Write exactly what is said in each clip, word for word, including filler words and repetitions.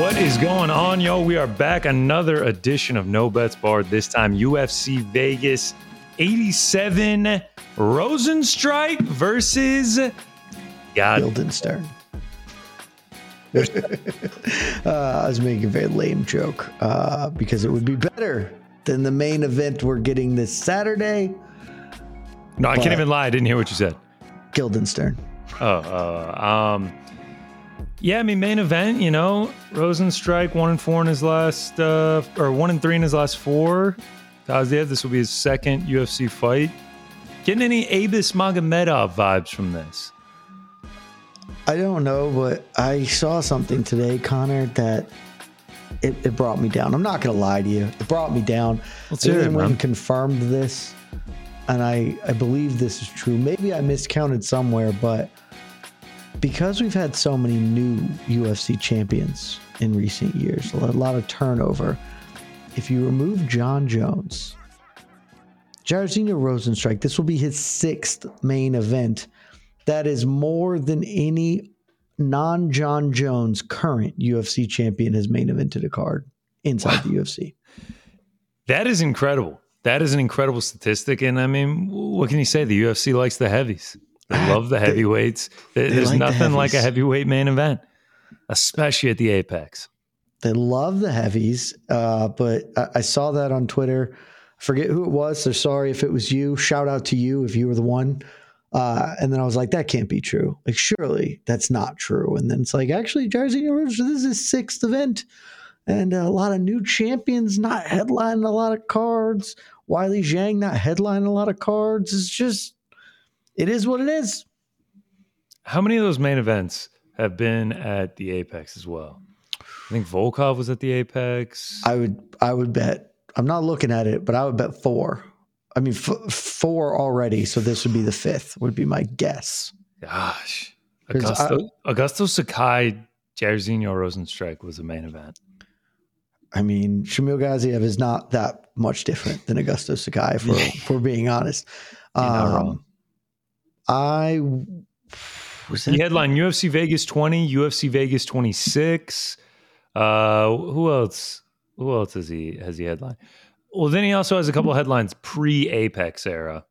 What is going on, yo? We are back. Another edition of No Bets Barred. This time, U F C Vegas eighty-seven. Rozenstruik versus God. Guildenstern. uh, I was making a very lame joke uh, because it would be better than the main event we're getting this Saturday. No, I can't even lie. I didn't hear what you said. Guildenstern. Oh, uh, um... Yeah, I mean, main event, you know, Rozenstruik one and four in his last, uh, or one and three in his last four. Gaziev, this will be his second U F C fight. Getting any Abus Magomedov vibes from this? I don't know, but I saw something today, Connor, that it, it brought me down. I'm not going to lie to you. It brought me down. Let's hear it, man. Confirmed this, and I, I believe this is true. Maybe I miscounted somewhere, but because we've had so many new U F C champions in recent years, a lot of turnover. If you remove John Jones, Jairzinho Rozenstruik, this will be his sixth main event. That is more than any non-John Jones current U F C champion has main evented a card inside wow. the U F C. That is incredible. That is an incredible statistic. And I mean, what can you say? The U F C likes the heavies. I love the heavyweights. They, There's like nothing the like a heavyweight main event, especially at the Apex. They love the heavies, uh, but I, I saw that on Twitter. I forget who it was. So sorry if it was you. Shout out to you if you were the one. Uh, and then I was like, that can't be true. Like, surely that's not true. And then it's like, actually, Jairzinho, this is his sixth event. And a lot of new champions not headlining a lot of cards. Wiley Zhang not headlining a lot of cards. It's just... It is what it is. How many of those main events have been at the Apex as well? I think Volkov was at the Apex. I would I would bet. I'm not looking at it, but I would bet four. I mean, f- four already, so this would be the fifth, would be my guess. Gosh. Augusto, I, Augusto Sakai, Jairzinho Rozenstruik was the main event. I mean, Shamil Gaziev is not that much different than Augusto Sakai, for, for being honest. You're um, not wrong. I was the headline U F C Vegas twenty, U F C Vegas twenty-six. Uh, who else? Who else has he has he headline? Well, then he also has a couple of headlines pre Apex era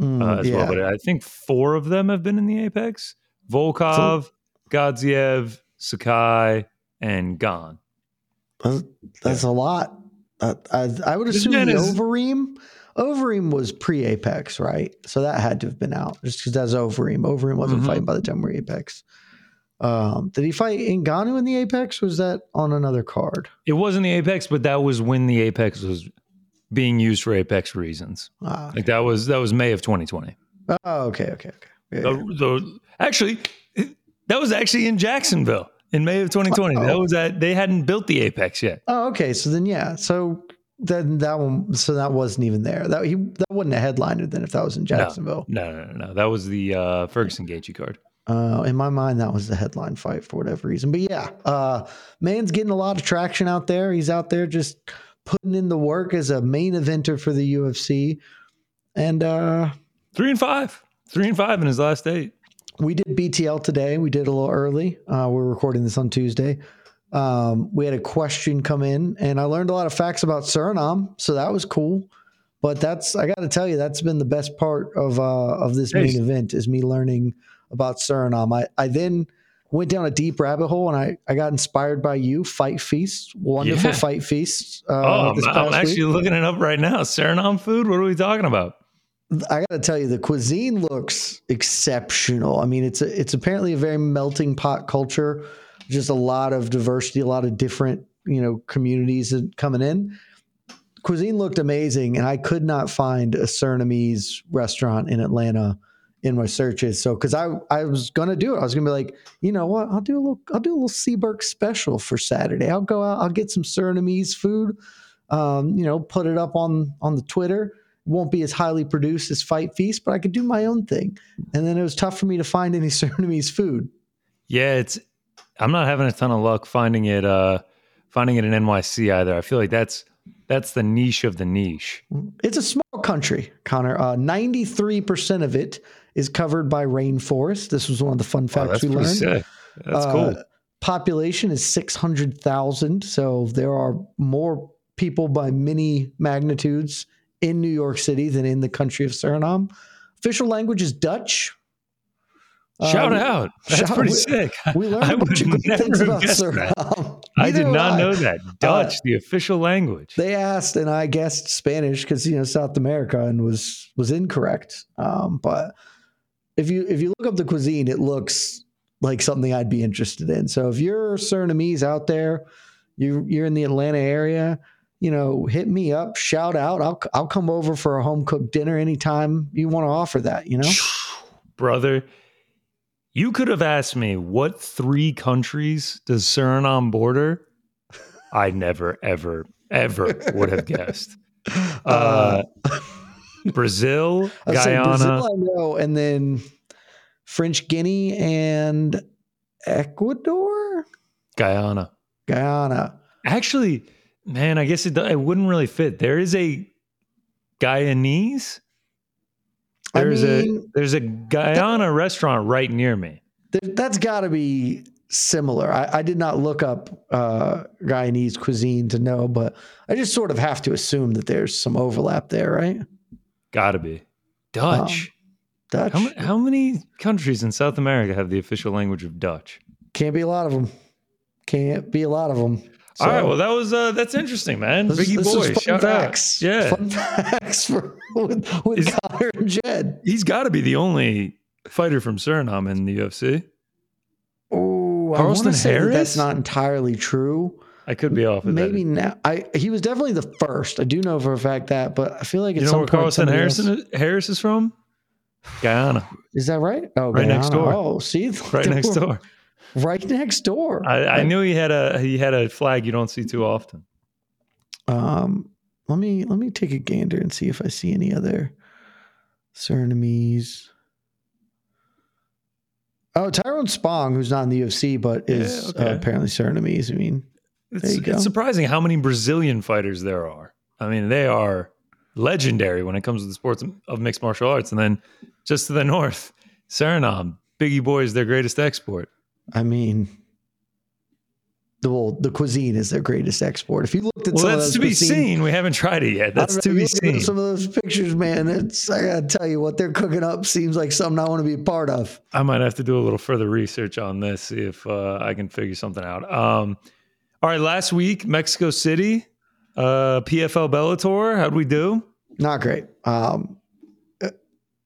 mm, uh, as yeah. well. But I think four of them have been in the Apex: Volkov, so, Gadziev, Sakai, and Gon. That's, that's yeah. a lot. Uh, I, I would assume the is, Overeem. Overeem was pre-Apex, right? So that had to have been out just because that's Overeem. Overeem wasn't mm-hmm. fighting by the time we were Apex. Um, did he fight Ngannou in the Apex? Was that on another card? It wasn't the Apex, but that was when the Apex was being used for Apex reasons. Ah, okay. Like that was that was May of twenty twenty. Oh, okay, okay, okay. Yeah, the, yeah. The, actually, that was actually in Jacksonville in May of twenty twenty. Uh-oh. That was that they hadn't built the Apex yet. Oh, okay. So then, yeah. So then that one. So that wasn't even there. That he that wasn't a headliner then if that was in Jacksonville. No, no, no, no. no. That was the uh, Ferguson Gaethje card. Uh, in my mind, that was the headline fight for whatever reason. But yeah, uh, man's getting a lot of traction out there. He's out there just putting in the work as a main eventer for the U F C. And uh, three and five, three and five in his last eight. We did B T L today. We did a little early. Uh, we're recording this on Tuesday. Um, we had a question come in and I learned a lot of facts about Suriname. So that was cool. But that's, I got to tell you, that's been the best part of, uh, of this main event is me learning about Suriname. I, I then went down a deep rabbit hole and I, I got inspired by you. Fight Feast. Wonderful yeah. Fight Feast. Uh, oh, this I'm, I'm actually week. looking it up right now. Suriname food. What are we talking about? I got to tell you, the cuisine looks exceptional. I mean, it's a, it's apparently a very melting pot culture, just a lot of diversity, a lot of different, you know, communities coming in. Cuisine looked amazing. And I could not find a Surinamese restaurant in Atlanta in my searches. So, cause I, I was going to do it. I was going to be like, you know what? I'll do a little, I'll do a little Seaburg special for Saturday. I'll go out, I'll get some Surinamese food. Um, you know, put it up on, on the Twitter. Won't be as highly produced as Fight Feast, but I could do my own thing. And then it was tough for me to find any Surinamese food. Yeah, it's. I'm not having a ton of luck finding it. Uh, finding it in N Y C either. I feel like that's that's the niche of the niche. It's a small country, Connor. Uh, ninety-three percent of it is covered by rainforest. This was one of the fun facts oh, we learned. Sick. That's uh, cool. Population is six hundred thousand, so there are more people by many magnitudes in New York City than in the country of Suriname. Official language is Dutch. Shout um, out. That's shout, pretty we, sick. We learned a bunch of good things about Suriname. I did not I. know that. Dutch, uh, the official language. They asked, and I guessed Spanish because, you know, South America, and was was incorrect. Um, but if you if you look up the cuisine, it looks like something I'd be interested in. So if you're Surinamese out there, you, you're in the Atlanta area, you know, hit me up, shout out. I'll I'll come over for a home cooked dinner anytime you want to offer that, you know? Brother, you could have asked me what three countries does Suriname border? I never, ever, ever would have guessed. Uh, uh, Brazil, Guyana. Brazil, I know, and then French Guinea and Ecuador? Guyana. Guyana. Actually... Man, I guess it, it wouldn't really fit. There is a Guyanese. There's I mean, a there's a Guyana that, restaurant right near me. Th- that's got to be similar. I, I did not look up uh, Guyanese cuisine to know, but I just sort of have to assume that there's some overlap there, right? Got to be. Dutch. Um, Dutch. How, how many countries in South America have the official language of Dutch? Can't be a lot of them. Can't be a lot of them. So, all right, well, that was uh, that's interesting, man. This, Biggie this boy, fun shout facts. Out, yeah, fun facts for, with, with Connor and Jed. He's got to be the only fighter from Suriname in the U F C. Oh, I want to say that that's not entirely true. I could be off. Of Maybe that. now, I he was definitely the first. I do know for a fact that, but I feel like at you know some where point Carlson Harrison else... Harris is from Guyana. Is that right? Oh, right Guyana. next door. Oh, see, right next door. Right next door. I, I like, knew he had a he had a flag you don't see too often. Um, let me let me take a gander and see if I see any other Surinamese. Oh, Tyrone Spong, who's not in the U F C but is yeah, okay. uh, apparently Surinamese. I mean, it's, there you go. It's surprising how many Brazilian fighters there are. I mean, they are legendary when it comes to the sports of mixed martial arts. And then just to the north, Suriname, Biggie Boy is their greatest export. I mean, the well, the cuisine is their greatest export. If you looked at well, some that's of those to be cuisine, seen. We haven't tried it yet. That's to be seen. Some of those pictures, man. It's I gotta tell you what they're cooking up seems like something I want to be a part of. I might have to do a little further research on this, see if uh, I can figure something out. Um, all right, last week Mexico City, uh, P F L Bellator. How'd we do? Not great. Um,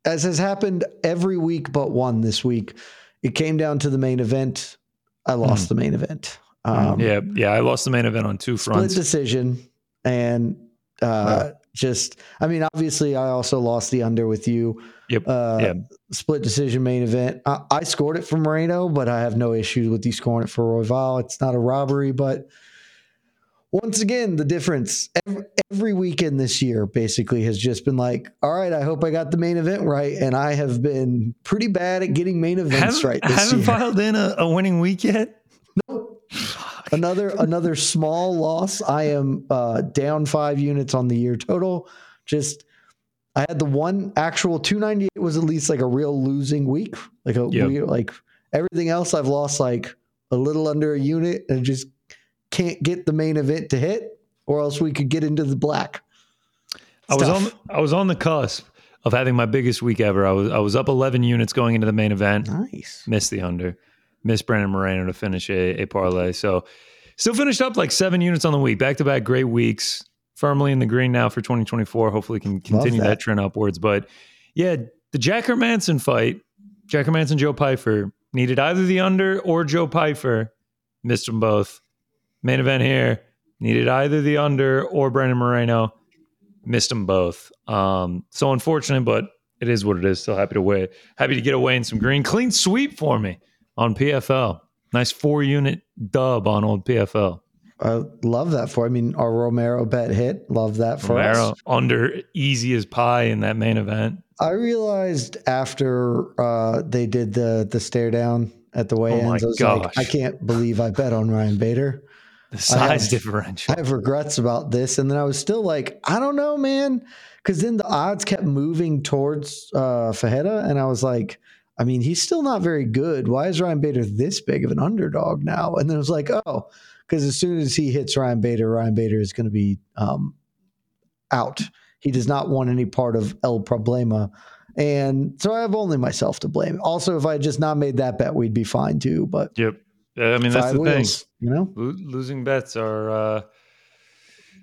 as has happened every week but one this week. It came down to the main event. I lost mm. the main event. Um, yeah, yeah, I lost the main event on two fronts. Split decision, and uh, wow. just, I mean, obviously I also lost the under with you. Yep. Uh, yep. Split decision main event. I, I scored it for Moreno, but I have no issues with you scoring it for Royval. It's not a robbery, but once again, the difference every, every weekend this year basically has just been like, all right, I hope I got the main event right. And I have been pretty bad at getting main events haven't, right this haven't year. Haven't filed in a, a winning week yet? Nope. Another another small loss. I am uh, down five units on the year total. Just I had the one actual two ninety-eight was at least like a real losing week. Like a yep. weird, like everything else I've lost like a little under a unit and just can't get the main event to hit, or else we could get into the black. It's I was tough. on I was on the cusp of having my biggest week ever. I was I was up eleven units going into the main event. Nice. Missed the under. Missed Brandon Moreno to finish a, a parlay. So still finished up like seven units on the week. Back-to-back great weeks. Firmly in the green now for twenty twenty-four. Hopefully can continue that. that trend upwards. But yeah, the Jacker Manson fight, Jacker Manson, Joe Pyfer, needed either the under or Joe Pyfer. Missed them both. Main event here, needed either the under or Brandon Moreno. Missed them both. Um, so unfortunate, but it is what it is. Still happy to wait. Happy to get away in some green. Clean sweep for me on P F L. Nice four-unit dub on old P F L. I love that for, I mean, our Romero bet hit. Love that for Romero, us. Under easy as pie in that main event. I realized after uh, they did the the stare down at the weigh-ins, oh I was gosh. like, I can't believe I bet on Ryan Bader. The size I have, differential. I have regrets about this. And then I was still like, I don't know, man. Because then the odds kept moving towards uh, Fajeda, and I was like, I mean, he's still not very good. Why is Ryan Bader this big of an underdog now? And then it was like, oh, because as soon as he hits Ryan Bader, Ryan Bader is going to be um, out. He does not want any part of El Problema. And so I have only myself to blame. Also, if I had just not made that bet, we'd be fine too. But yep. I mean, that's the wheels, thing. You know, Lo- losing bets are, uh,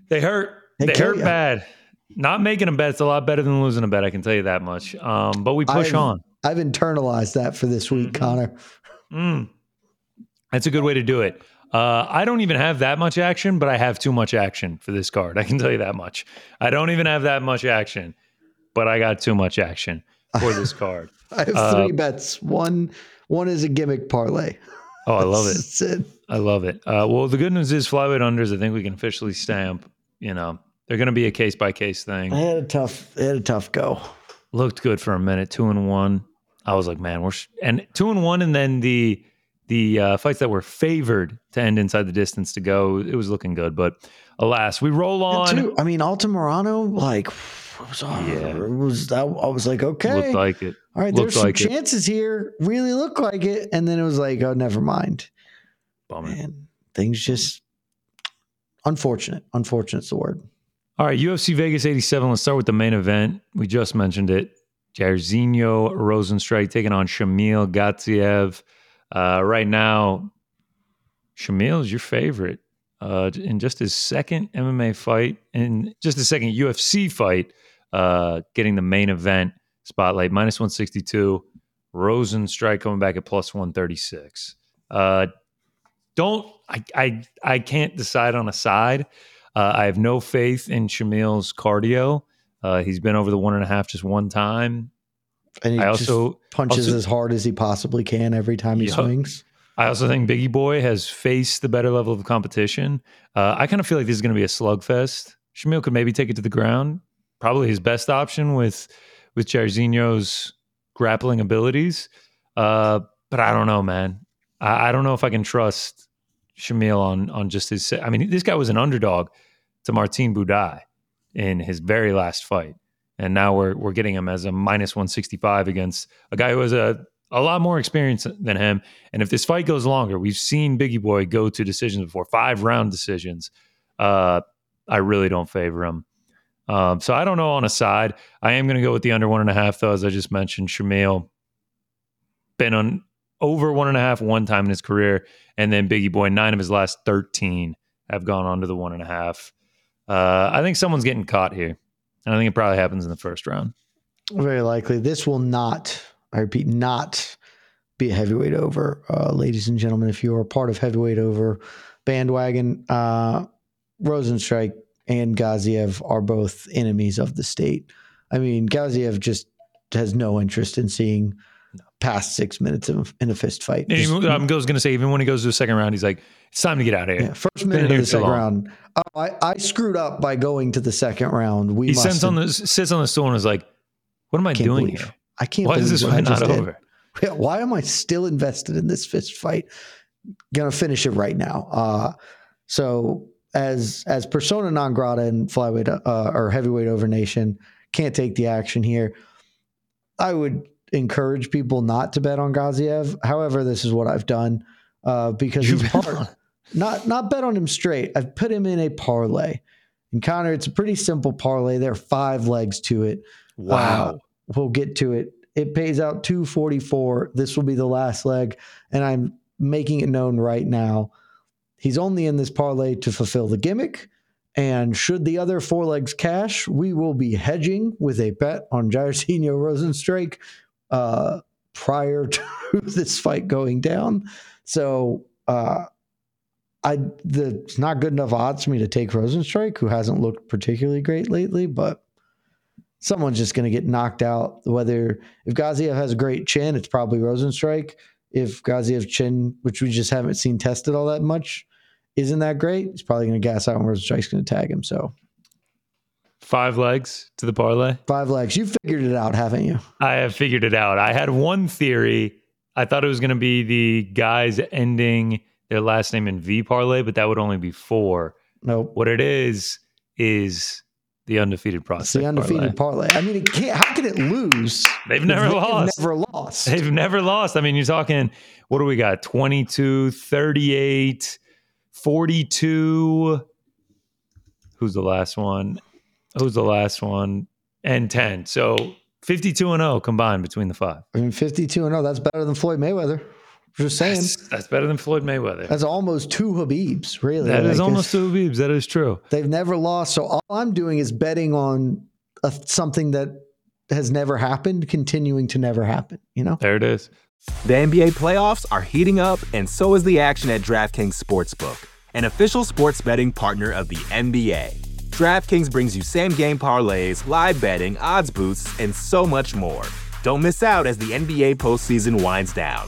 they hurt. They, they hurt you. Bad. Not making a bet's a lot better than losing a bet. I can tell you that much. Um, but we push I've, on. I've internalized that for this week, mm-hmm. Connor. Mm. That's a good way to do it. Uh, I don't even have that much action, but I have too much action for this card. I can tell you that much. I don't even have that much action, but I got too much action for this card. I have uh, three bets. One, one is a gimmick parlay. Oh, I love it. That's it. I love it. Uh, well, the good news is flyweight unders, I think we can officially stamp, you know, they're going to be a case by case thing. I had a tough, I had a tough go. Looked good for a minute, two and one. I was like, man, we're, sh-. and two and one. And then the, the uh, fights that were favored to end inside the distance to go, it was looking good, but alas, we roll on. Too, I mean, Altamirano, like, it was, oh, yeah. it was, I, I was like, okay, looked like it. All right, looked there's like some chances it. Here. Really look like it, and then it was like, oh, never mind. Bummer. Man, things just unfortunate. Unfortunate's the word. All right, U F C Vegas eighty-seven. Let's start with the main event. We just mentioned it. Jairzinho Rozenstruik taking on Shamil Gaziev. Uh, right now, Shamil is your favorite uh, in just his second M M A fight and just his second U F C fight. Uh, getting the main event spotlight, minus one sixty-two. Rozenstruik coming back at plus one thirty-six. Uh, don't I, I? I can't decide on a side. Uh, I have no faith in Shamil's cardio. Uh, he's been over the one and a half just one time, and he I just also punches also, as hard as he possibly can every time he yeah. swings. I also think Biggie Boy has faced the better level of competition. Uh, I kind of feel like this is going to be a slugfest. Shamil could maybe take it to the ground. Probably his best option with with Jairzinho's grappling abilities. Uh, but I don't know, man. I, I don't know if I can trust Shamil on on just his... I mean, this guy was an underdog to Martin Budai in his very last fight. And now we're we're getting him as a minus one sixty-five against a guy who has a, a lot more experience than him. And if this fight goes longer, we've seen Biggie Boy go to decisions before, five-round decisions. Uh, I really don't favor him. Um, so I don't know on a side. I am going to go with the under one and a half, though, as I just mentioned. Shamil been on over one and a half one time in his career, and then Biggie Boy, nine of his last thirteen have gone on to the one and a half. Uh, I think someone's getting caught here, and I think it probably happens in the first round. Very likely. This will not, I repeat, not be a heavyweight over. Uh, ladies and gentlemen, if you are part of heavyweight over bandwagon, uh, Rozenstruik and Gaziev are both enemies of the state. I mean, Gaziev just has no interest in seeing past six minutes of, in a fist fight. Just, even, I was going to say, even when he goes to the second round, he's like, it's time to get out of here. Yeah, first minute of the second round. Oh, I, I screwed up by going to the second round. We he sits on the stool and is like, what am I doing believe, here? I can't Why believe is this one not over? Yeah, why am I still invested in this fist fight? Going to finish it right now. Uh, so as as persona non grata in flyweight uh, or heavyweight over nation, can't take the action here. I would encourage people not to bet on Gaziev. However, this is what I've done uh, because you he's hard. Not, not bet on him straight. I've put him in a parlay. And Connor, it's a pretty simple parlay. There are five legs to it. Wow. Uh, we'll get to it. It pays out two forty-four. This will be the last leg. And I'm making it known right now. He's only in this parlay to fulfill the gimmick. And should the other four legs cash, we will be hedging with a bet on Jairzinho Rozenstruik uh, prior to this fight going down. So uh, I the, it's not good enough odds for me to take Rozenstruik, who hasn't looked particularly great lately, but someone's just going to get knocked out. Whether if Gaziev has a great chin, it's probably Rozenstruik. If Gaziev's chin, which we just haven't seen tested all that much, isn't that great, he's probably going to gas out and Rozenstruik's going to tag him. So five legs to the parlay? Five legs. You figured it out, haven't you? I have figured it out. I had one theory. I thought it was going to be the guys ending their last name in V parlay, but that would only be four. Nope. What it is, is the undefeated prospect. It's the undefeated parlay. parlay. I mean, it can't, how can it lose? They've never They've lost. Never lost. They've never lost. I mean, you're talking, what do we got? twenty-two, thirty-eight, forty-two. Who's the last one? Who's the last one? And ten. So fifty-two and oh combined between the five. I mean, fifty-two and oh, that's better than Floyd Mayweather. Just saying. That's, that's better than Floyd Mayweather. That's almost two Habibs, really. That like is almost two Habibs. That is true. They've never lost. So all I'm doing is betting on a, something that has never happened, continuing to never happen. You know? There it is. The N B A playoffs are heating up, and so is the action at DraftKings Sportsbook, an official sports betting partner of the N B A. DraftKings brings you same-game parlays, live betting, odds boosts, and so much more. Don't miss out as the N B A postseason winds down.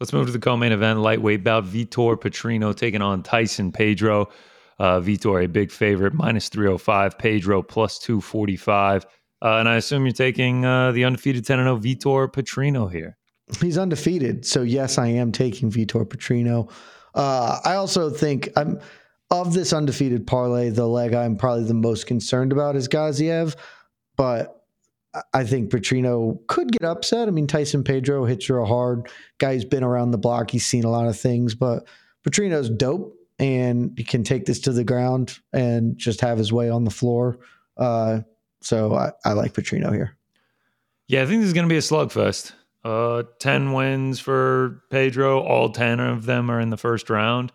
Let's move to the co-main event, lightweight bout. Vitor Petrino taking on Tyson Pedro. Uh, Vitor, a big favorite, minus three oh five. Pedro, plus two forty-five. Uh, and I assume you're taking uh, the undefeated ten and oh Vitor Petrino here. He's undefeated. So, yes, I am taking Vitor Petrino. Uh, I also think I'm of this undefeated parlay, the leg I'm probably the most concerned about is Gaziev. But I think Petrino could get upset. I mean, Tyson Pedro hits real hard. Guy's been around the block. He's seen a lot of things, but Petrino's dope and he can take this to the ground and just have his way on the floor. Uh, so I, I like Petrino here. Yeah, I think this is going to be a slugfest. Uh, ten wins for Pedro. All ten of them are in the first round.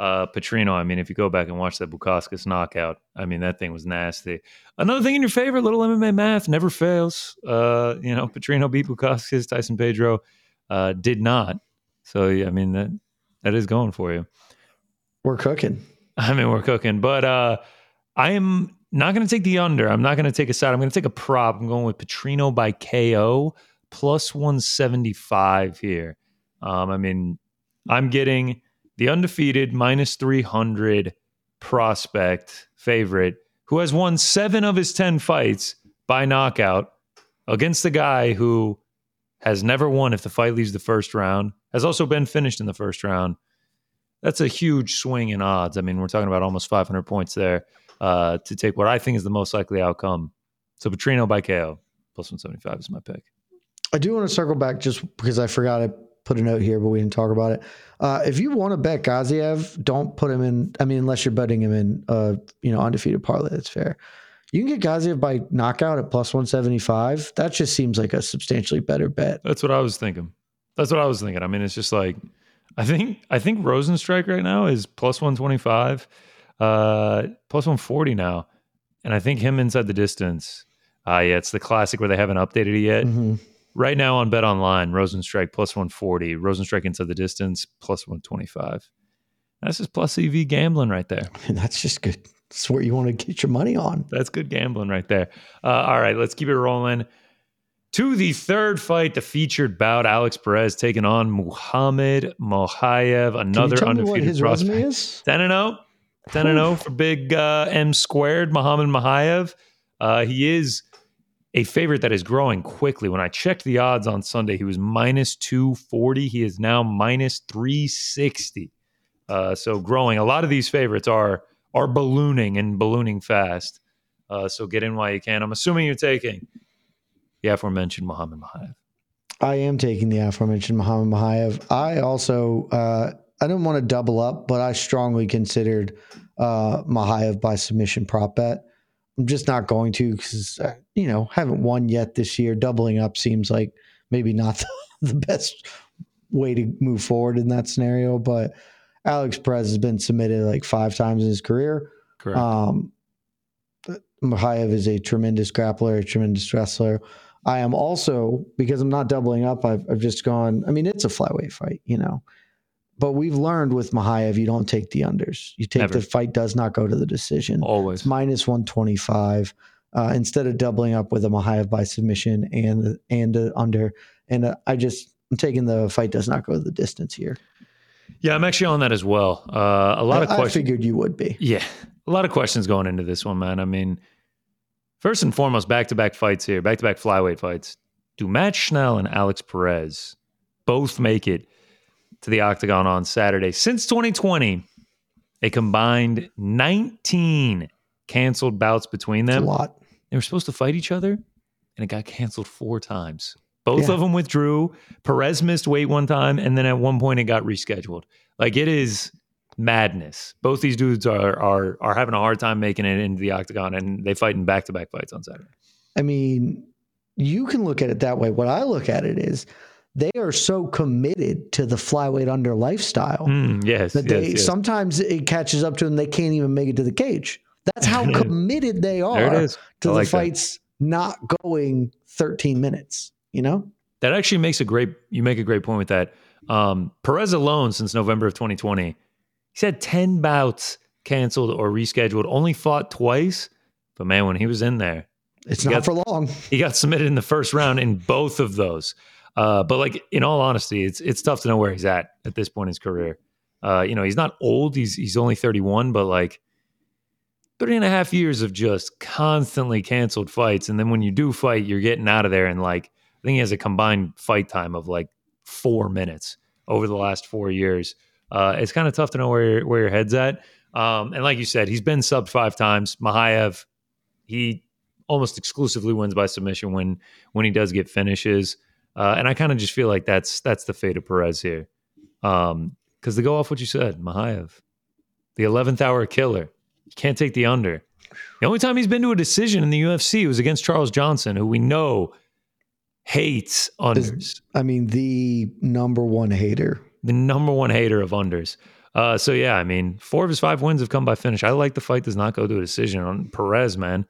Uh, Petrino, I mean, if you go back and watch that Bukowskis knockout, I mean, that thing was nasty. Another thing in your favor, little M M A math never fails. Uh, you know, Petrino beat Bukowskis, Tyson Pedro uh, did not. So, yeah, I mean, that that is going for you. We're cooking. I mean, we're cooking. But uh, I am not going to take the under. I'm not going to take a side. I'm going to take a prop. I'm going with Petrino by K O plus one seventy-five here. Um, I mean, I'm getting the undefeated minus three hundred prospect favorite who has won seven of his ten fights by knockout against the guy who has never won if the fight leaves the first round, has also been finished in the first round. That's a huge swing in odds. I mean, we're talking about almost five hundred points there uh, to take what I think is the most likely outcome. So Petrino by K O plus one seventy-five is my pick. I do want to circle back just because I forgot it. Put a note here, but we didn't talk about it. Uh, if you want to bet Gaziev, don't put him in. I mean, unless you're betting him in, uh, you know, undefeated parlay, that's fair. You can get Gaziev by knockout at plus one seventy-five. That just seems like a substantially better bet. That's what I was thinking. That's what I was thinking. I mean, it's just like, I think, I think Rozenstruik right now is plus one twenty-five, uh, plus one forty now. And I think him inside the distance. Uh, yeah, it's the classic where they haven't updated it yet. Mm-hmm. Right now on Bet Online, Rozenstruik plus one forty, Rozenstruik into the distance plus one twenty-five. That's just plus E V gambling right there. That's just good. That's where you want to get your money on. That's good gambling right there. Uh, all right, let's keep it rolling. To the third fight, the featured bout, Alex Perez taking on Muhammad Mokaev, another Can you tell undefeated me what his prospect. Resume is? ten and oh. ten and oh for big uh, M squared, Muhammad Mokaev. Uh, he is a favorite that is growing quickly. When I checked the odds on Sunday, he was minus two forty. He is now minus three sixty. Uh, so growing. A lot of these favorites are are ballooning and ballooning fast. Uh, so get in while you can. I'm assuming you're taking the aforementioned Muhammad Mokaev. I am taking the aforementioned Muhammad Mokaev. I also, uh, I didn't want to double up, but I strongly considered uh, Mokaev by submission prop bet. I'm just not going to because, you know, haven't won yet this year. Doubling up seems like maybe not the best way to move forward in that scenario. But Alex Perez has been submitted like five times in his career. Correct. Um, Mokaev is a tremendous grappler, a tremendous wrestler. I am also, because I'm not doubling up, I've, I've just gone, I mean, it's a flyweight fight, you know. But we've learned with Mokaev, you don't take the unders. You take Never. The fight does not go to the decision. Always. It's minus one twenty-five. Uh, instead of doubling up with a Mokaev by submission and and a under. And a, I just, I'm taking the fight does not go to the distance here. Yeah, I'm actually on that as well. Uh, a lot I, of questions. I figured you would be. Yeah. A lot of questions going into this one, man. I mean, first and foremost, back-to-back fights here, back-to-back flyweight fights. Do Matt Schnell and Alex Perez both make it to the Octagon on Saturday? Since twenty twenty, a combined nineteen canceled bouts between them. That's a lot. They were supposed to fight each other, and it got canceled four times. Both yeah. of them withdrew. Perez missed weight one time, and then at one point it got rescheduled. Like, it is madness. Both these dudes are are are having a hard time making it into the Octagon, and they fight in back-to-back fights on Saturday. I mean, you can look at it that way. What I look at it is, they are so committed to the flyweight under lifestyle mm, yes, that they yes, yes. sometimes it catches up to them. They can't even make it to the cage. That's how committed they are to I the like fights that. Not going thirteen minutes. You know, that actually makes a great. You make a great point with that. Um, Perez alone, since November of twenty twenty, he's had ten bouts canceled or rescheduled. Only fought twice, but man, when he was in there, it's not got, for long. He got submitted in the first round in both of those. Uh, but like, in all honesty, it's it's tough to know where he's at at this point in his career. Uh, you know, he's not old. He's he's only thirty-one, but like three and a half years of just constantly canceled fights. And then when you do fight, you're getting out of there. And like, I think he has a combined fight time of like four minutes over the last four years. Uh, it's kind of tough to know where, where your head's at. Um, and like you said, he's been subbed five times. Mokaev, he almost exclusively wins by submission when, when he does get finishes. Uh, and I kind of just feel like that's that's the fate of Perez here. Because um, to go off what you said, Mokaev, the eleventh hour killer. You can't take the under. The only time he's been to a decision in the U F C was against Charles Johnson, who we know hates unders. I mean, the number one hater. The number one hater of unders. Uh, so, yeah, I mean, four of his five wins have come by finish. I like the fight does not go to a decision on Perez, man.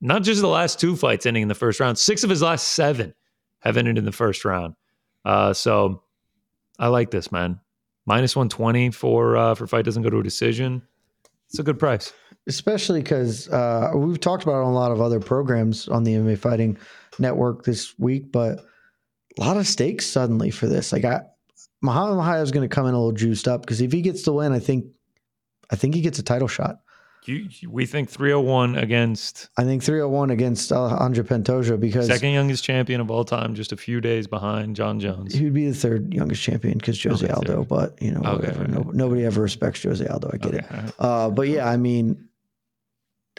Not just the last two fights ending in the first round. Six of his last seven have ended in the first round. Uh, so I like this, man. minus one twenty for uh, for fight doesn't go to a decision. It's a good price. Especially because uh, we've talked about it on a lot of other programs on the M M A Fighting Network this week, but a lot of stakes suddenly for this. Like, I, Muhammad Mokaev is going to come in a little juiced up because if he gets the win, I think I think he gets a title shot. You, we think three oh one against... I think three oh one against Alejandro Pantoja because... Second youngest champion of all time, just a few days behind John Jones. He would be the third youngest champion because Jose okay, Aldo, third. But, you know, okay, right. no, nobody ever respects Jose Aldo. I get okay, it. Right. Uh, but, yeah, I mean,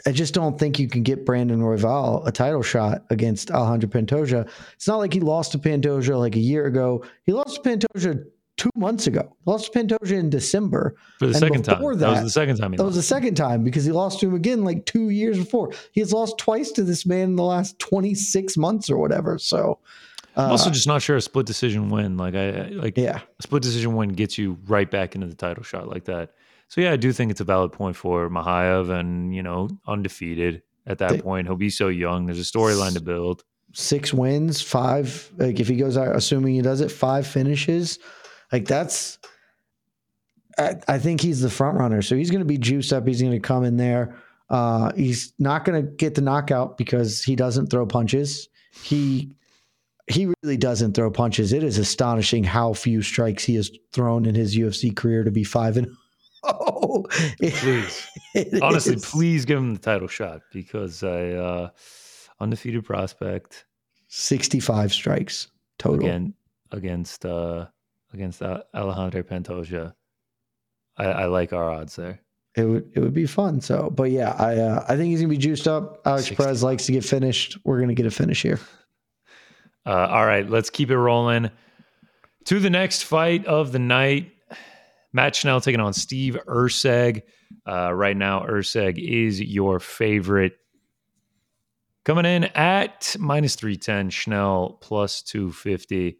I just don't think you can get Brandon Royval a title shot against Alejandro Pantoja. It's not like he lost to Pantoja like a year ago. He lost to Pantoja... Two months ago, lost to Pantoja in December. For the and second time. That, that was the second time. He that lost. was the second time because he lost to him again like two years before. He has lost twice to this man in the last twenty-six months or whatever. So, uh, I'm also just not sure a split decision win. Like I, I like yeah, a split decision win gets you right back into the title shot like that. So yeah, I do think it's a valid point for Mokaev, and you know, undefeated at that they, point. He'll be so young. There's a storyline to build. Six wins, five. Like if he goes out, assuming he does it, five finishes. Like that's, I, I think he's the front runner. So he's going to be juiced up. He's going to come in there. Uh, he's not going to get the knockout because he doesn't throw punches. He, he really doesn't throw punches. It is astonishing how few strikes he has thrown in his U F C career to be five and oh, it, please, it honestly, is. please give him the title shot because I uh, undefeated prospect. sixty-five strikes total Again, against. Uh, Against Alejandro Pantoja, I, I like our odds there. It would it would be fun. So, but yeah, I uh, I think he's gonna be juiced up. Alex sixty Perez likes to get finished. We're gonna get a finish here. Uh, all right, let's keep it rolling to the next fight of the night. Matt Schnell taking on Steve Erceg. Uh, right now, Erceg is your favorite. Coming in at minus three ten. Schnell plus two fifty.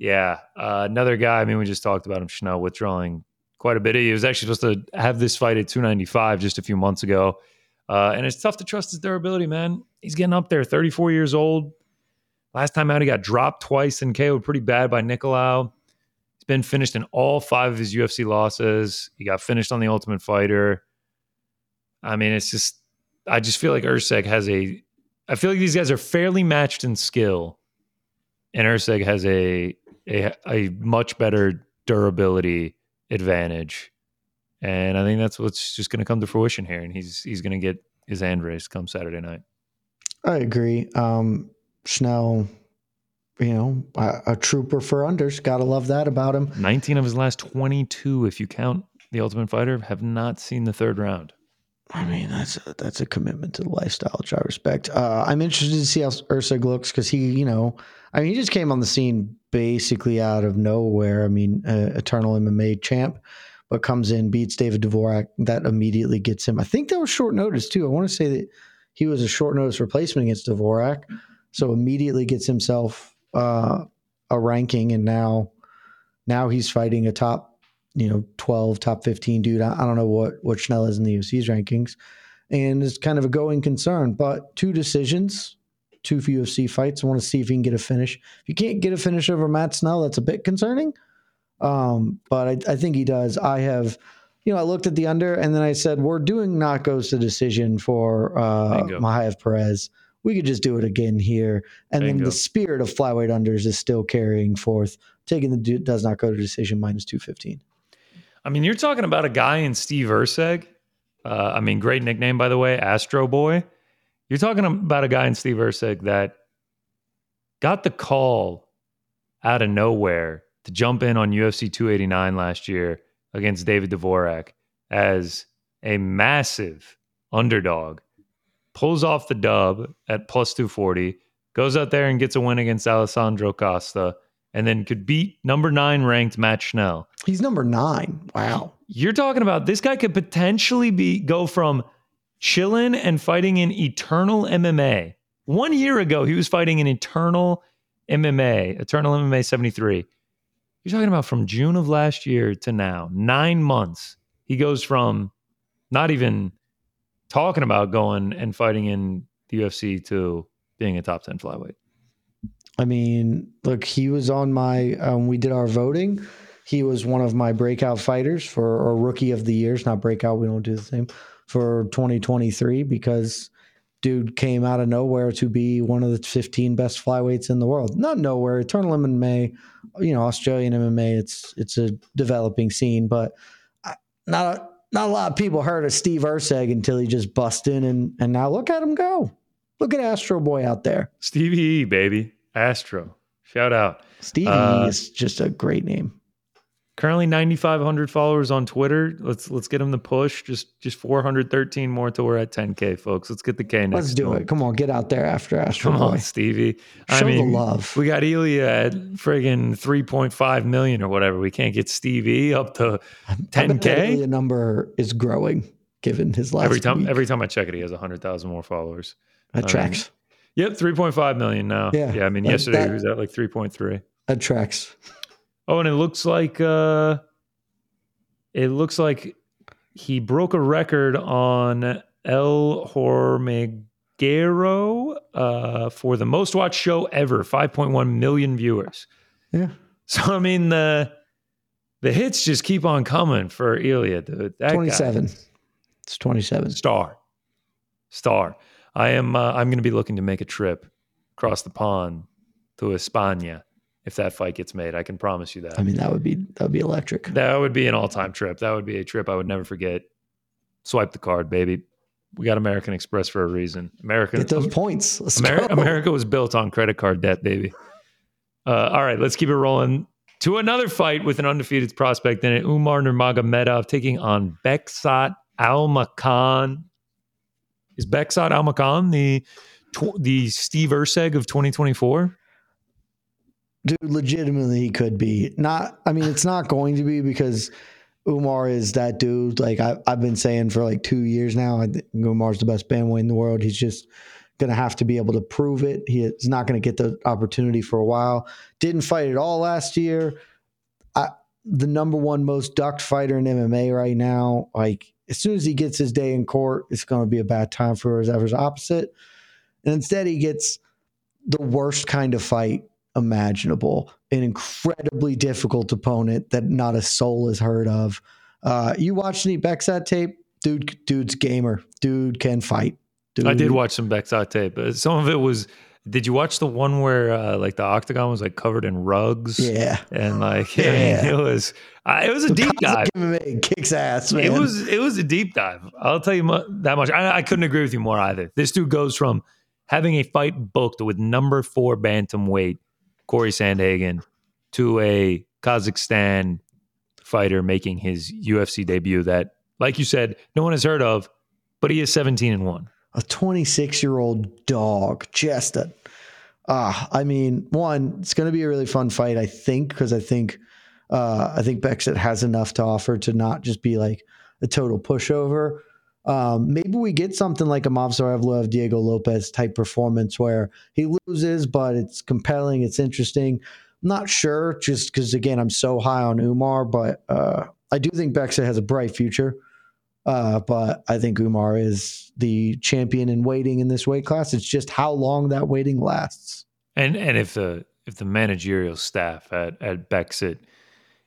Yeah, uh, another guy, I mean, we just talked about him, Schnell, withdrawing quite a bit. He was actually supposed to have this fight at two ninety-five just a few months ago. Uh, and it's tough to trust his durability, man. He's getting up there, thirty-four years old. Last time out, he got dropped twice and K O'd pretty bad by Nicolau. He's been finished in all five of his U F C losses. He got finished on The Ultimate Fighter. I mean, it's just, I just feel like Erceg has a, I feel like these guys are fairly matched in skill. And Erceg has a, A, a much better durability advantage. And I think that's what's just going to come to fruition here. And he's he's going to get his hand raised come Saturday night. I agree. Um, Schnell, you know, a, a trooper for unders. Got to love that about him. nineteen of his last twenty-two, if you count The Ultimate Fighter, have not seen the third round. I mean, that's a, that's a commitment to the lifestyle, which I respect. Uh, I'm interested to see how Erceg looks because he, you know, I mean, he just came on the scene basically out of nowhere. I mean, uh, eternal M M A champ, but comes in, beats David Dvorak. That immediately gets him. I think that was short notice, too. I want to say that he was a short notice replacement against Dvorak, so immediately gets himself uh, a ranking, and now now he's fighting a top, you know, twelve, top fifteen dude. I, I don't know what, what Schnell is in the U F C's rankings, and it's kind of a going concern, but two decisions, two U F C fights. I want to see if he can get a finish. If you can't get a finish over Matt Schnell, that's a bit concerning. Um, but I, I think he does. I have, you know, I looked at the under and then I said, we're doing not goes to decision for, uh, Mokaev Perez. We could just do it again here. And Bingo. Then the spirit of flyweight unders is still carrying forth, taking the dude does not go to decision minus two fifteen. I mean, you're talking about a guy in Steve Erceg. Uh, I mean, great nickname, by the way, Astro Boy. You're talking about a guy in Steve Erceg that got the call out of nowhere to jump in on U F C two eighty-nine last year against David Dvorak as a massive underdog, pulls off the dub at plus two forty, goes out there and gets a win against Alessandro Costa, and then could beat number nine ranked Matt Schnell. He's number nine. Wow. You're talking about this guy could potentially be go from chilling and fighting in eternal M M A. One year ago, he was fighting in eternal M M A, eternal M M A seventy-three. You're talking about from June of last year to now, nine months. He goes from not even talking about going and fighting in the U F C to being a top ten flyweight. I mean, look, he was on my, um, we did our voting. He was one of my breakout fighters for, or rookie of the years, not breakout. We don't do the same for twenty twenty-three, because dude came out of nowhere to be one of the fifteen best flyweights in the world. Not nowhere. Eternal M M A, you know, Australian M M A, it's, it's a developing scene, but not a, not a lot of people heard of Steve Erceg until he just bust in, and, and now look at him go. Look at Astro Boy out there. Stevie E, baby. Astro. Shout out. Stevie uh, E is just a great name. Currently nine thousand five hundred followers on Twitter. Let's let's get him the push. Just just four hundred thirteen more till we're at ten K, folks. Let's get the K next. Let's do time. It. Come on, get out there after Astro Come Boy. Come on, Stevie. Show I mean, the love. We got Elia at friggin' three point five million or whatever. We can't get Stevie up to ten K. The Elia number is growing given his last every time. Week. Every time I check it, he has one hundred thousand more followers. That tracks. Um, yep, three point five million now. Yeah, yeah I mean, yesterday that, he was at like three point three. That tracks. Oh, and it looks like uh, it looks like he broke a record on El Hormiguero uh, for the most watched show ever, five point one million viewers. Yeah. So I mean, the the hits just keep on coming for Elia, dude. That twenty-seven. Guy. It's twenty-seven. Star. Star. I am. Uh, I'm going to be looking to make a trip across the pond to España if that fight gets made. I can promise you that. I mean, that would be that would be electric. That would be an all-time trip. That would be a trip I would never forget. Swipe the card, baby. We got American Express for a reason. America, get those points. Let's America, go. America was built on credit card debt, baby. Uh, all right, let's keep it rolling to another fight with an undefeated prospect in it. Umar Nurmagomedov taking on Bekzat Almakhan. Is Bekzat Almakhan the the Steve Erceg of twenty twenty-four? Dude, legitimately, he could be. Not, I mean, it's not going to be, because Umar is that dude. Like I, I've been saying for like two years now, I think Umar's the best bandweight in the world. He's just going to have to be able to prove it. He's not going to get the opportunity for a while. Didn't fight at all last year. I, the number one most ducked fighter in M M A right now. Like, as soon as he gets his day in court, it's going to be a bad time for his ever's opposite. And instead, he gets the worst kind of fight imaginable, an incredibly difficult opponent that not a soul has heard of. Uh, you watch any Bekzat tape? Dude, dude's gamer. Dude can fight. Dude. I did watch some Bekzat tape. Some of it was... Did you watch the one where uh, like the octagon was like covered in rugs? Yeah, and like yeah. I mean, it was uh, it was a deep dive. M M A kicks ass, man. It was it was a deep dive. I'll tell you mu- that much. I, I couldn't agree with you more either. This dude goes from having a fight booked with number four bantamweight Corey Sandhagen to a Kazakhstan fighter making his U F C debut. That, like you said, no one has heard of, but he is seventeen and one. A twenty-six-year-old dog, just a, ah, I mean, one, it's going to be a really fun fight, I think, because I think, uh, I think Bekzat has enough to offer to not just be like a total pushover. Um, maybe we get something like a Mavzarevlev, Diego Lopez type performance where he loses, but it's compelling, it's interesting. I'm not sure, just because again, I'm so high on Umar, but uh, I do think Bekzat has a bright future. Uh, but I think Umar is the champion in waiting in this weight class. It's just how long that waiting lasts. And and if the if the managerial staff at, at Bekzat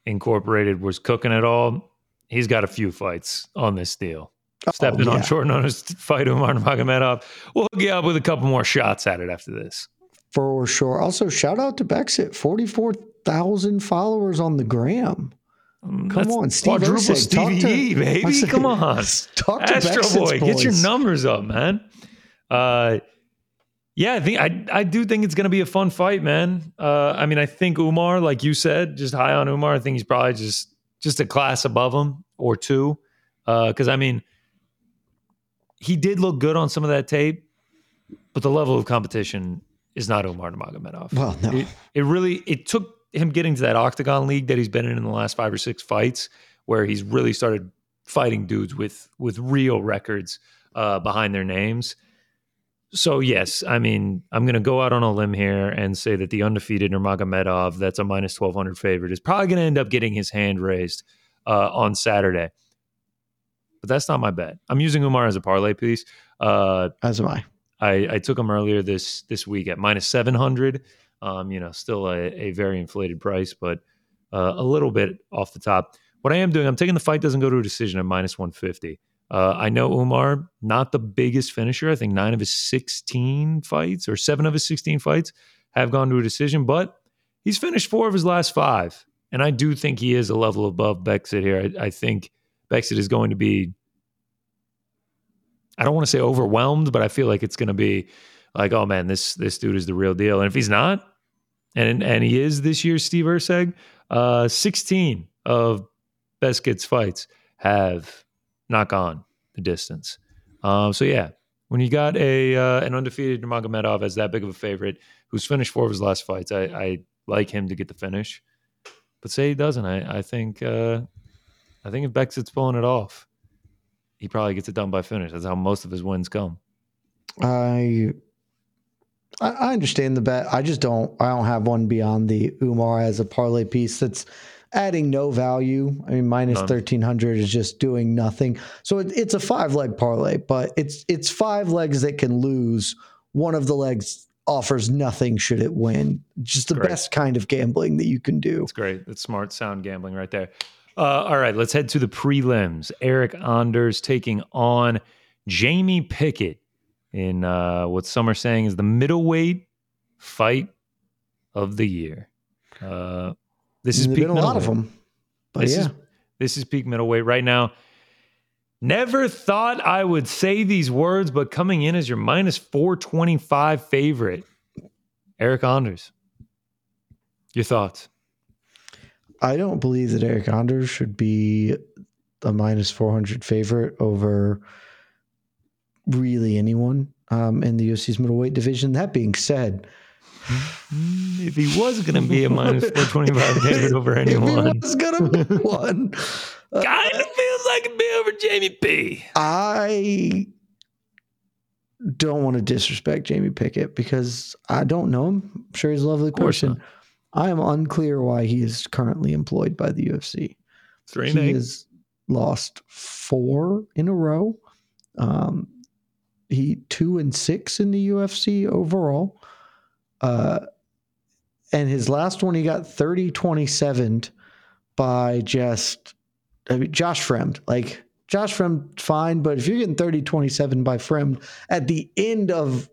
Incorporated was cooking it all, he's got a few fights on this deal. Stepping oh, yeah. on short notice to fight Umar Nurmagomedov. We'll hook you up with a couple more shots at it after this. For sure. Also, shout out to Bekzat. forty-four thousand followers on the gram. Come That's on, Steve quadruple Erceg, Stevie to, E, baby. Saying, Come on. Talk to Astro Bex Boy. Get your numbers up, man. Uh, yeah, I think I I do think it's going to be a fun fight, man. Uh, I mean, I think Umar, like you said, just high on Umar. I think he's probably just, just a class above him or two. Because, uh, I mean, he did look good on some of that tape, but the level of competition is not Umar Nurmagomedov. Well, no. It, it really it took... him getting to that octagon league that he's been in in the last five or six fights, where he's really started fighting dudes with with real records uh, behind their names. So yes, I mean, I'm going to go out on a limb here and say that the undefeated Nurmagomedov, that's a minus twelve hundred favorite, is probably going to end up getting his hand raised uh, on Saturday. But that's not my bet. I'm using Umar as a parlay piece. Uh, as am I. I. I took him earlier this this week at minus seven hundred. Um, you know, still a, a very inflated price, but uh, a little bit off the top. What I am doing, I'm taking the fight doesn't go to a decision at minus one fifty. Uh, I know Umar, not the biggest finisher. I think nine of his sixteen fights or seven of his sixteen fights have gone to a decision, but he's finished four of his last five. And I do think he is a level above Bekzat here. I, I think Bekzat is going to be, I don't want to say overwhelmed, but I feel like it's going to be like, oh man, this this dude is the real deal. And if he's not, and and he is this year's Steve Erceg, uh, sixteen of Bekzat's fights have not gone the distance. Um, so yeah, when you got a uh, an undefeated Nurmagomedov as that big of a favorite, who's finished four of his last fights, I, I like him to get the finish. But say he doesn't, I, I think uh, I think if Bekzat's pulling it off, he probably gets it done by finish. That's how most of his wins come. I I understand the bet. I just don't. I don't have one beyond the Umar as a parlay piece. That's adding no value. I mean, minus None. thirteen hundred is just doing nothing. So it, it's a five-leg parlay, but it's it's five legs that can lose. One of the legs offers nothing should it win. Just the great. Best kind of gambling that you can do. That's great. That's smart, sound gambling right there. Uh, all right, let's head to the prelims. Eryk Anders taking on Jamie Pickett in uh, what some are saying is the middleweight fight of the year. Uh This is There's peak been a lot of them. But this, yeah. is, this is peak middleweight right now. Never thought I would say these words, but coming in as your minus four twenty-five favorite, Eryk Anders. Your thoughts? I don't believe that Eryk Anders should be a minus four hundred favorite over really anyone um, in the U F C's middleweight division. That being said, if he was going to be a minus four twenty-five favorite over anyone, if he was going to be one. Uh, kind of feels like it'd be over Jamie P. I don't want to disrespect Jamie Pickett because I don't know him. I'm sure he's a lovely person. Not. I am unclear why he is currently employed by the U F C. Three and he eight. Has lost four in a row. Um, he two and six in the U F C overall. Uh, and his last one, he got thirty twenty-seven'd by just I mean, Josh Fremd. Like, Josh Fremd, fine, but if you're getting thirty twenty-seven by Fremd at the end of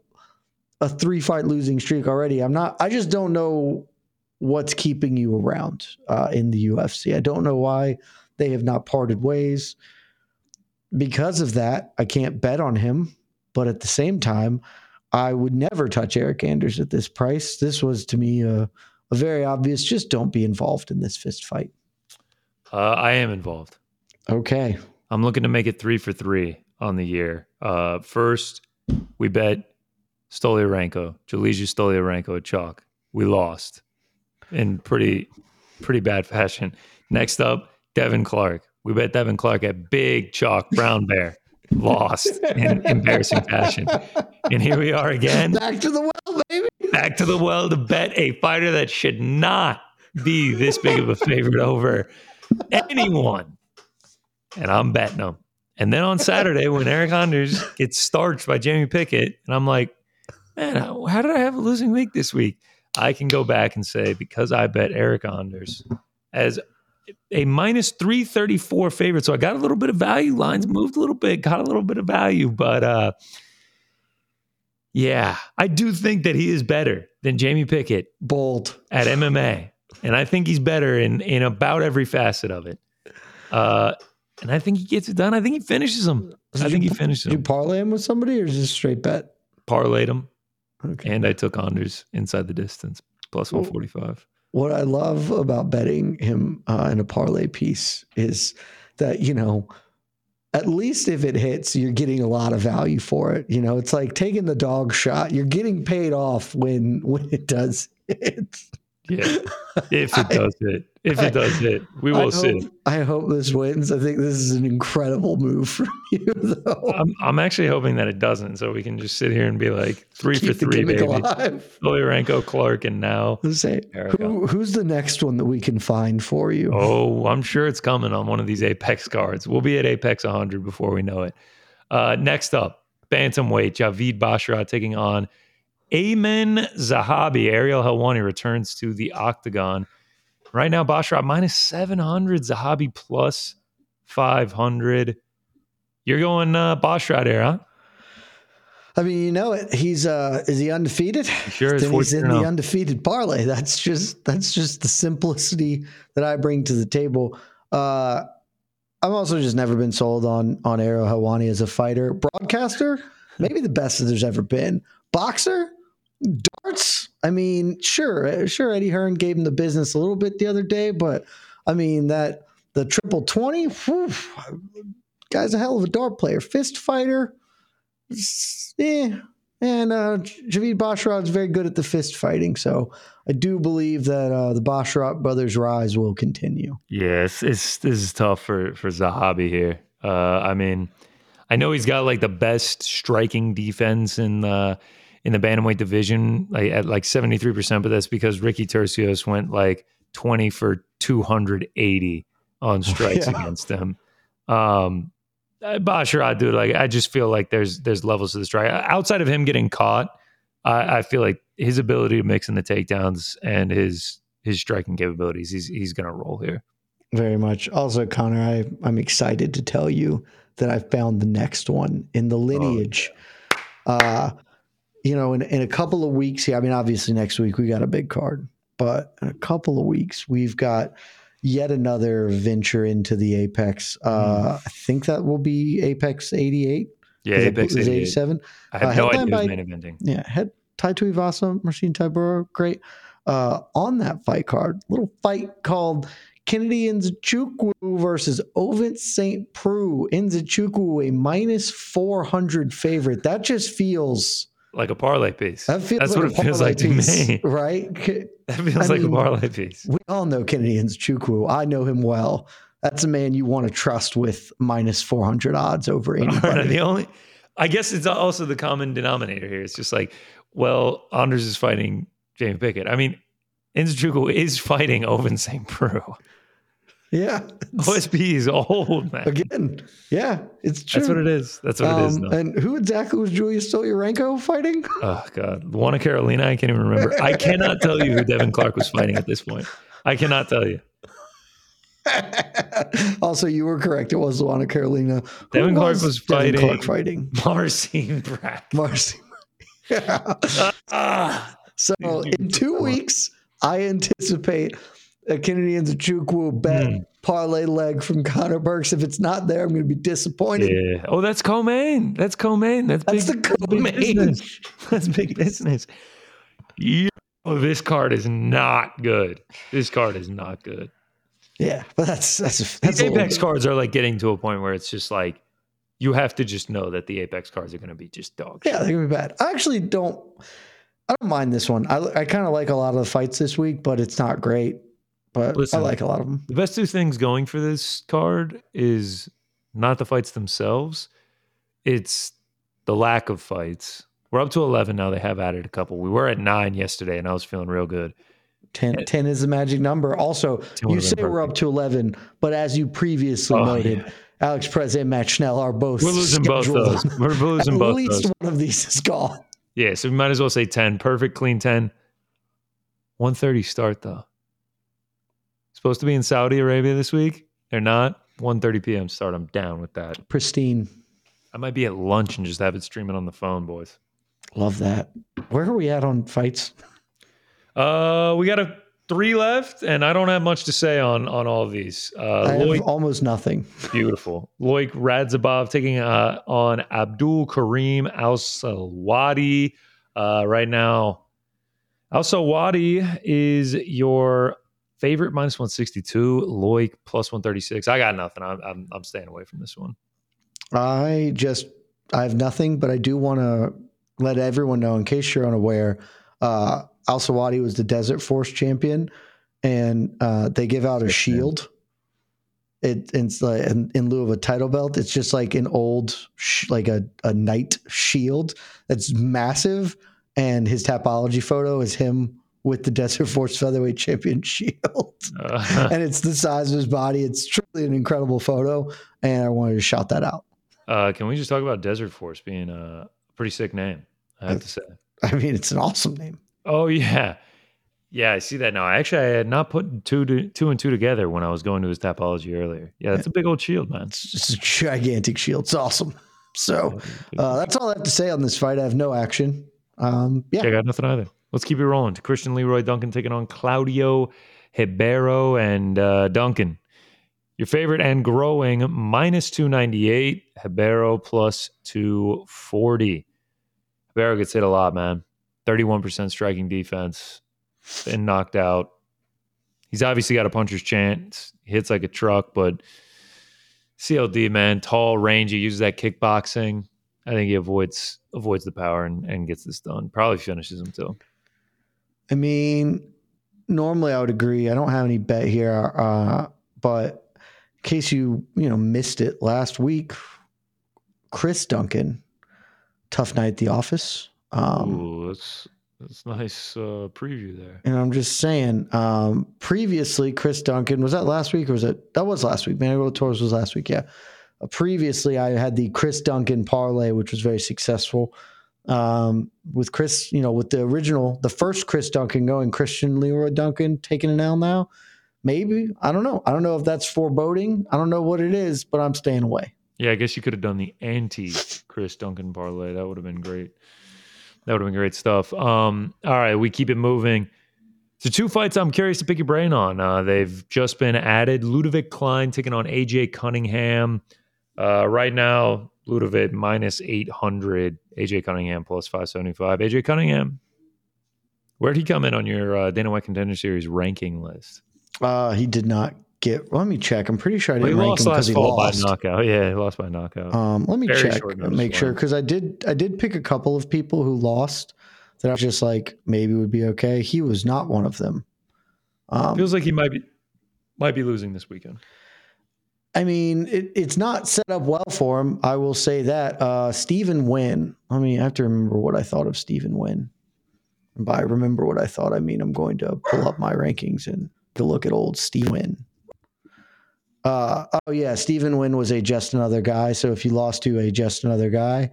a three-fight losing streak already, I'm not, I just don't know what's keeping you around uh, in the U F C. I don't know why they have not parted ways. Because of that, I can't bet on him, but at the same time, I would never touch Eryk Anders at this price. This was, to me, a, a very obvious, just don't be involved in this fist fight. Uh, I am involved. Okay. I'm looking to make it three for three on the year. Uh, first, we bet Stolyarenko, Jelizia Stolyarenko at chalk. We lost in pretty pretty bad fashion. Next up, Devin Clark. We bet Devin Clark at big chalk, brown bear. Lost in embarrassing fashion. And here we are again. Back to the well, baby. Back to the well to bet a fighter that should not be this big of a favorite over anyone. And I'm betting them. And then on Saturday, when Eryk Anders gets starched by Jamie Pickett, and I'm like, man, how did I have a losing week this week? I can go back and say, because I bet Eryk Anders as a minus three thirty-four favorite. So I got a little bit of value. Lines moved a little bit, got a little bit of value. But uh, yeah, I do think that he is better than Jamie Pickett. Bold. At M M A. And I think he's better in, in about every facet of it. Uh, and I think he gets it done. I think he finishes him. Did I think you, he finishes him. Did you parlay him with somebody or is this straight bet? Parlayed him. Okay. And I took Anders inside the distance, plus one forty-five. What I love about betting him uh, in a parlay piece is that, you know, at least if it hits, you're getting a lot of value for it. You know, it's like taking the dog shot. You're getting paid off when when it does hit. Yeah, if it does I, hit. If it does I, hit, we will I hope, see. I hope this wins. I think this is an incredible move from you, though. I'm, I'm actually hoping that it doesn't, so we can just sit here and be like, three Keep for three, baby. Loic, Clark, and now... Say, who, who's the next one that we can find for you? Oh, I'm sure it's coming on one of these Apex cards. We'll be at Apex one hundred before we know it. Uh, next up, bantamweight, Javid Basharat taking on Eamon Zahabi. Ariel Helwani returns to the octagon. Right now, Basharat minus seven hundred, Zahabi plus five hundred. You're going uh, Basharat here, huh? I mean, you know it. He's uh, is he undefeated? He sure is. Then he's in the undefeated parlay. That's just that's just the simplicity that I bring to the table. Uh, I've also just never been sold on on Ariel Helwani as a fighter, broadcaster. Maybe the best that there's ever been. Boxer, darts. I mean, sure, sure. Eddie Hearn gave him the business a little bit the other day, but I mean that the triple twenty, whew, guy's a hell of a dart player, fist fighter. Eh, and uh, Javid Basharat's very good at the fist fighting, so I do believe that uh, the Basharat brothers' rise will continue. Yes, yeah, it's, it's this is tough for for Zahabi here. Uh, I mean. I know he's got like the best striking defense in the in the bantamweight division, like at like seventy-three percent, but that's because Ricky Tercios went like twenty for two hundred eighty on strikes yeah. against him. Um, Basharat, dude, like I just feel like there's there's levels to the strike. Outside of him getting caught, I, I feel like his ability to mix in the takedowns and his his striking capabilities, he's he's gonna roll here. Very much. Also, Connor, I, I'm excited to tell you that I found the next one in the lineage. Oh, okay. uh, you know, in, in a couple of weeks here, I mean, obviously next week we got a big card, but in a couple of weeks we've got yet another venture into the Apex. Uh, mm. I think that will be Apex eighty-eight. Yeah, Apex it, it eighty-seven. I have uh, no idea by, main eventing. Yeah, head Taito Ivasa, Marcin Tybura, great. Uh, on that fight card, little fight called Kennedy Nzechukwu versus Ovince Saint Preux. Nzechukwu, a minus four hundred favorite. That just feels like a parlay piece. That feels That's like what it feels like piece, to me. Right? That feels I like mean, a parlay piece. We all know Kennedy Nzechukwu. I know him well. That's a man you want to trust with minus four hundred odds over anybody. Right, the only, I guess it's also the common denominator here. It's just like, well, Anders is fighting Jamie Pickett. I mean, Nzechukwu is fighting Ovince Saint Preux. Yeah. O S P is old, man. Again, yeah, it's true. That's what it is. That's what um, it is. Now. And who exactly was Julius Tolyarenko fighting? Oh, God. Juana Carolina, I can't even remember. I cannot tell you who Devin Clark was fighting at this point. I cannot tell you. Also, you were correct. It was Juana Carolina. Devin who Clark was, was fighting, Devin Clark fighting Marcin Brack. Marcin. Yeah. Uh, uh, so in two weeks, I anticipate a Kennedy Nzechukwu bet mm. parlay leg from Connor Burks. If it's not there, I'm going to be disappointed. Yeah. Oh, that's co-main. That's co-main. That's, that's big, the co-main. Big business. That's big business. Yo, this card is not good. This card is not good. Yeah, but that's that's, that's the Apex cards are like getting to a point where it's just like you have to just know that the Apex cards are going to be just dog shit. Yeah, they're going to be bad. I actually don't. I don't mind this one. I I kind of like a lot of the fights this week, but it's not great. But Listen, I like a lot of them. The best two things going for this card is not the fights themselves. It's the lack of fights. We're up to eleven now. They have added a couple. We were at nine yesterday, and I was feeling real good. ten, ten is the magic number. Also, you say we're up to eleven, but as you previously oh, noted, yeah. Alex Perez and Matt Schnell are both We're losing scheduled. both those. We're losing both those. At least one of these is gone. Yeah, so we might as well say ten. Perfect, clean ten. one thirty start, though. Supposed to be in Saudi Arabia this week. They're not. one thirty p.m. start. I'm down with that. Pristine. I might be at lunch and just have it streaming on the phone, boys. Love that. Where are we at on fights? Uh, we got a three left, and I don't have much to say on on all of these. Uh, I Loic, have almost nothing. Beautiful. Loic Radzibov taking uh, on Abdul Kareem al-Sawadi. Uh, right now, al-Sawadi is your favorite minus one sixty-two, Loic plus one thirty-six. I got nothing. I'm, I'm I'm staying away from this one. I just I have nothing, but I do want to let everyone know in case you're unaware. Uh, Al-Sawadi was the Desert Force champion, and uh, they give out a shield. It it's like in, in lieu of a title belt. It's just like an old, sh- like a, a knight shield that's massive. And his topology photo is him with the Desert Force Featherweight Champion shield. Uh, and it's the size of his body. It's truly an incredible photo. And I wanted to shout that out. Uh, can we just talk about Desert Force being a pretty sick name? I have I, to say. I mean, it's an awesome name. Oh, yeah. Yeah, I see that now. Actually, I had not put two to, two and two together when I was going to his topology earlier. Yeah, that's a big old shield, man. It's just a gigantic shield. It's awesome. So uh, that's all I have to say on this fight. I have no action. Um, yeah. I got nothing either. Let's keep it rolling. Christian Leroy Duncan taking on Claudio Ribeiro, and uh, Duncan, your favorite and growing, minus two ninety-eight. Ribeiro plus two forty. Ribeiro gets hit a lot, man. thirty-one percent striking defense. Been knocked out. He's obviously got a puncher's chance. He hits like a truck, but C L D, man, tall, rangy, uses that kickboxing. I think he avoids avoids the power and, and gets this done. Probably finishes him too. I mean, normally I would agree. I don't have any bet here, uh, but in case you you know missed it last week, Chris Duncan, tough night at the office. Um, Ooh, that's that's nice uh, preview there. And I'm just saying, um, previously Chris Duncan was that last week or was it that was last week? Manuel Torres was last week, yeah. Previously, I had the Chris Duncan parlay, which was very successful. Um, with Chris, you know, with the original, the first Chris Duncan going, Christian Leroy Duncan taking an L now. Maybe. I don't know. I don't know if that's foreboding. I don't know what it is, but I'm staying away. Yeah, I guess you could have done the anti-Chris Duncan parlay. That would have been great. That would have been great stuff. Um, all right, we keep it moving. So two fights I'm curious to pick your brain on. Uh, they've just been added. Ludovic Klein taking on A J Cunningham. Uh, right now, Ludovic minus eight hundred, A J Cunningham plus five seventy-five. A J Cunningham, where'd he come in on your uh, Dana White Contender Series ranking list? Uh, he did not get, let me check. I'm pretty sure I didn't well, rank him because he lost. He lost by knockout. Yeah, he lost by knockout. Um, let me Very check and make sure, because I did, I did pick a couple of people who lost that I was just like, maybe would be okay. He was not one of them. Um, Feels like he might be, might be losing this weekend. I mean, it, it's not set up well for him. I will say that. Uh, Stephen Wynn. I mean, I have to remember what I thought of Stephen Wynn. And by remember what I thought, I mean I'm going to pull up my rankings and to look at old Steve Wynn. Uh, oh, yeah. Stephen Wynn was a just another guy. So if you lost to a just another guy,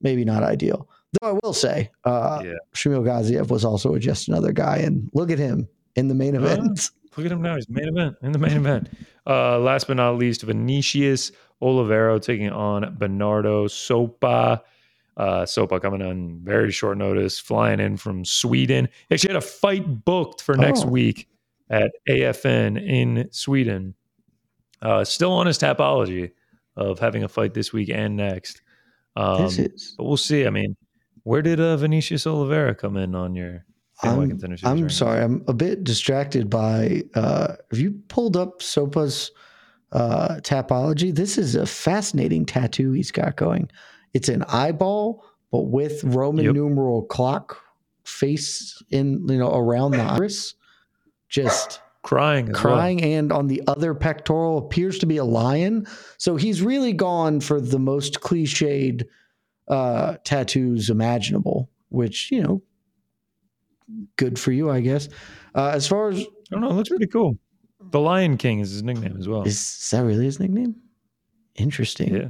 maybe not ideal. Though I will say, uh, yeah. Shamil Gaziev was also a just another guy. And look at him in the main event. Uh, look at him now. He's main event in the main event. Uh, last but not least, Vinicius Oliveira taking on Bernardo Sopa. Uh, Sopa coming on very short notice, flying in from Sweden. He actually had a fight booked for next oh. week at A F N in Sweden. Uh, still on his topology of having a fight this week and next. Um, this is... But we'll see. I mean, where did uh, Vinicius Oliveira come in on your... I'm, I'm right sorry. Now. I'm a bit distracted by, uh, have you pulled up Sopa's uh, topology? This is a fascinating tattoo he's got going. It's an eyeball, but with Roman yep. numeral clock face in, you know, around the iris, just crying, crying. Well. And on the other pectoral appears to be a lion. So he's really gone for the most cliched uh, tattoos imaginable, which, you know, good for you, I guess. Uh, as far as I don't know, it looks pretty cool. The Lion King is his nickname as well. Is that really his nickname? Interesting. Yeah.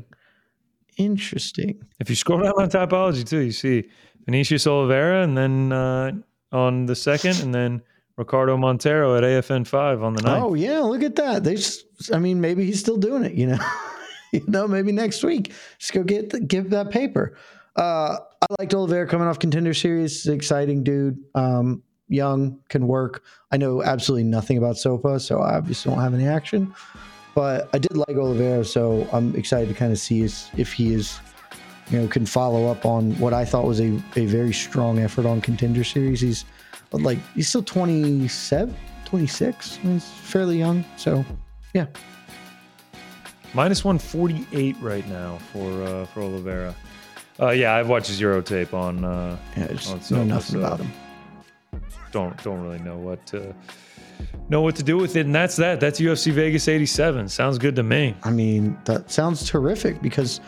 Interesting. If you scroll down on topology too, you see Vinicius Oliveira, and then uh, on the second, and then Ricardo Montero at A F N five on the ninth. Oh yeah, look at that. They just, I mean, maybe he's still doing it. You know, you know, maybe next week, just go get the, give that paper. Uh, I liked Oliveira coming off Contender Series. Exciting dude. Um, young, can work. I know absolutely nothing about Sopa, so I obviously don't have any action. But I did like Oliveira, so I'm excited to kind of see his, if he is, you know, can follow up on what I thought was a, a very strong effort on Contender Series. He's like, he's still twenty-seven, twenty-six. I mean, he's fairly young, so yeah. minus one forty-eight right now for uh, for Oliveira. Uh, yeah, I've watched zero tape on. Uh, yeah, I just on know nothing so. about him. don't don't really know what to know what to do with it. And that's that. That's U F C Vegas eighty-seven. Sounds good to me. I mean, that sounds terrific, because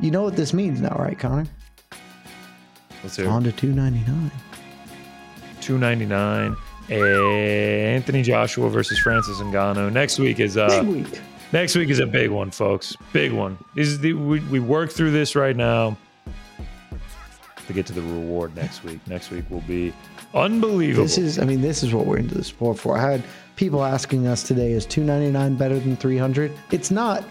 you know what this means now, right, Connor? Let's hear it. On to two ninety-nine. two ninety-nine. Anthony Joshua versus Francis Ngannou. Next week is uh, big week. Next week is a big one, folks. Big one. This is the, we we work through this right now to get to the reward next week. Next week will be unbelievable. This is, I mean, this is what we're into the sport for. I had people asking us today, is two ninety-nine better than three hundred? It's not,